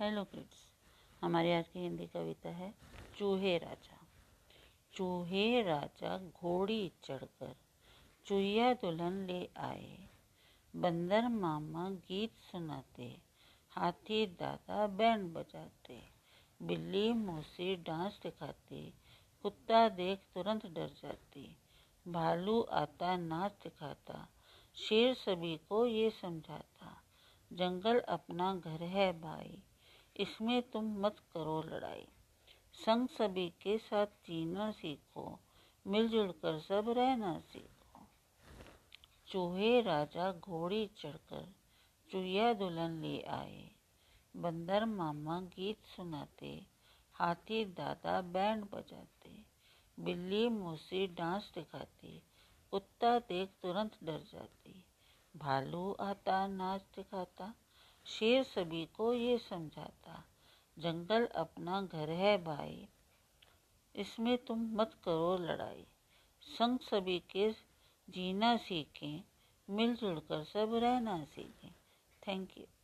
Hello friends, हमारे आज की हिंदी कविता है चूहे राजा। चूहे राजा घोड़ी चढ़कर चूहिया दुल्हन ले आए। बंदर मामा गीत सुनाते, हाथी दादा बैंड बजाते, बिल्ली मौसी डांस दिखाती, कुत्ता देख तुरंत डर जाती, भालू आता नाच दिखाता, शेर सभी को ये समझाता। जंगल अपना घर है भाई, इसमें तुम मत करो लड़ाई। संग सभी के साथ जीना सीखो, मिलजुल कर सब रहना सीखो। चूहे राजा घोड़ी चढ़कर चूहिया दुल्हन ले आए। बंदर मामा गीत सुनाते, हाथी दादा बैंड बजाते, बिल्ली मौसी डांस दिखाती, कुत्ता देख तुरंत डर जाती, भालू आता नाच दिखाता, शेर सभी को ये समझाता। जंगल अपना घर है भाई, इसमें तुम मत करो लड़ाई। संग सभी के जीना सीखें, मिलजुल कर सब रहना सीखें। Thank you.